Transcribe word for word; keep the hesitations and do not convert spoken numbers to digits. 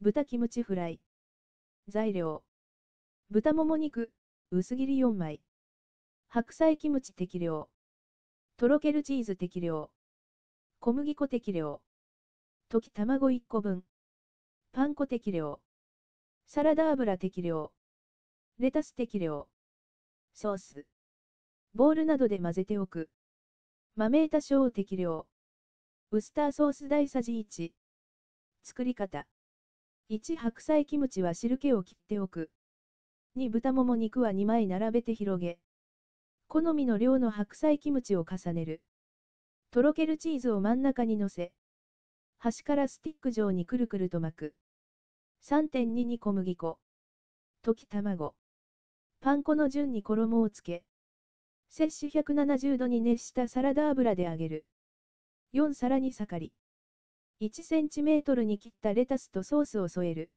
豚キムチフライ。材料。豚もも肉、薄切りよんまい。白菜キムチ適量。とろけるチーズ適量。小麦粉適量。溶き卵いっこぶん。パン粉適量。サラダ油適量。レタス適量。ソース。ボウルなどで混ぜておく。豆板醤適量。ウスターソースだいさじいち。作り方。いち白菜キムチは汁気を切っておく。に豚もも肉はにまい並べて広げ。好みの量の白菜キムチを重ねる。とろけるチーズを真ん中に乗せ。端からスティック状にくるくると巻く。さんてんに に小麦粉。溶き卵。パン粉の順に衣をつけ。摂氏ひゃくななじゅうどに熱したサラダ油で揚げる。よんさらに盛り。いちセンチメートルに切ったレタスとソースを添える。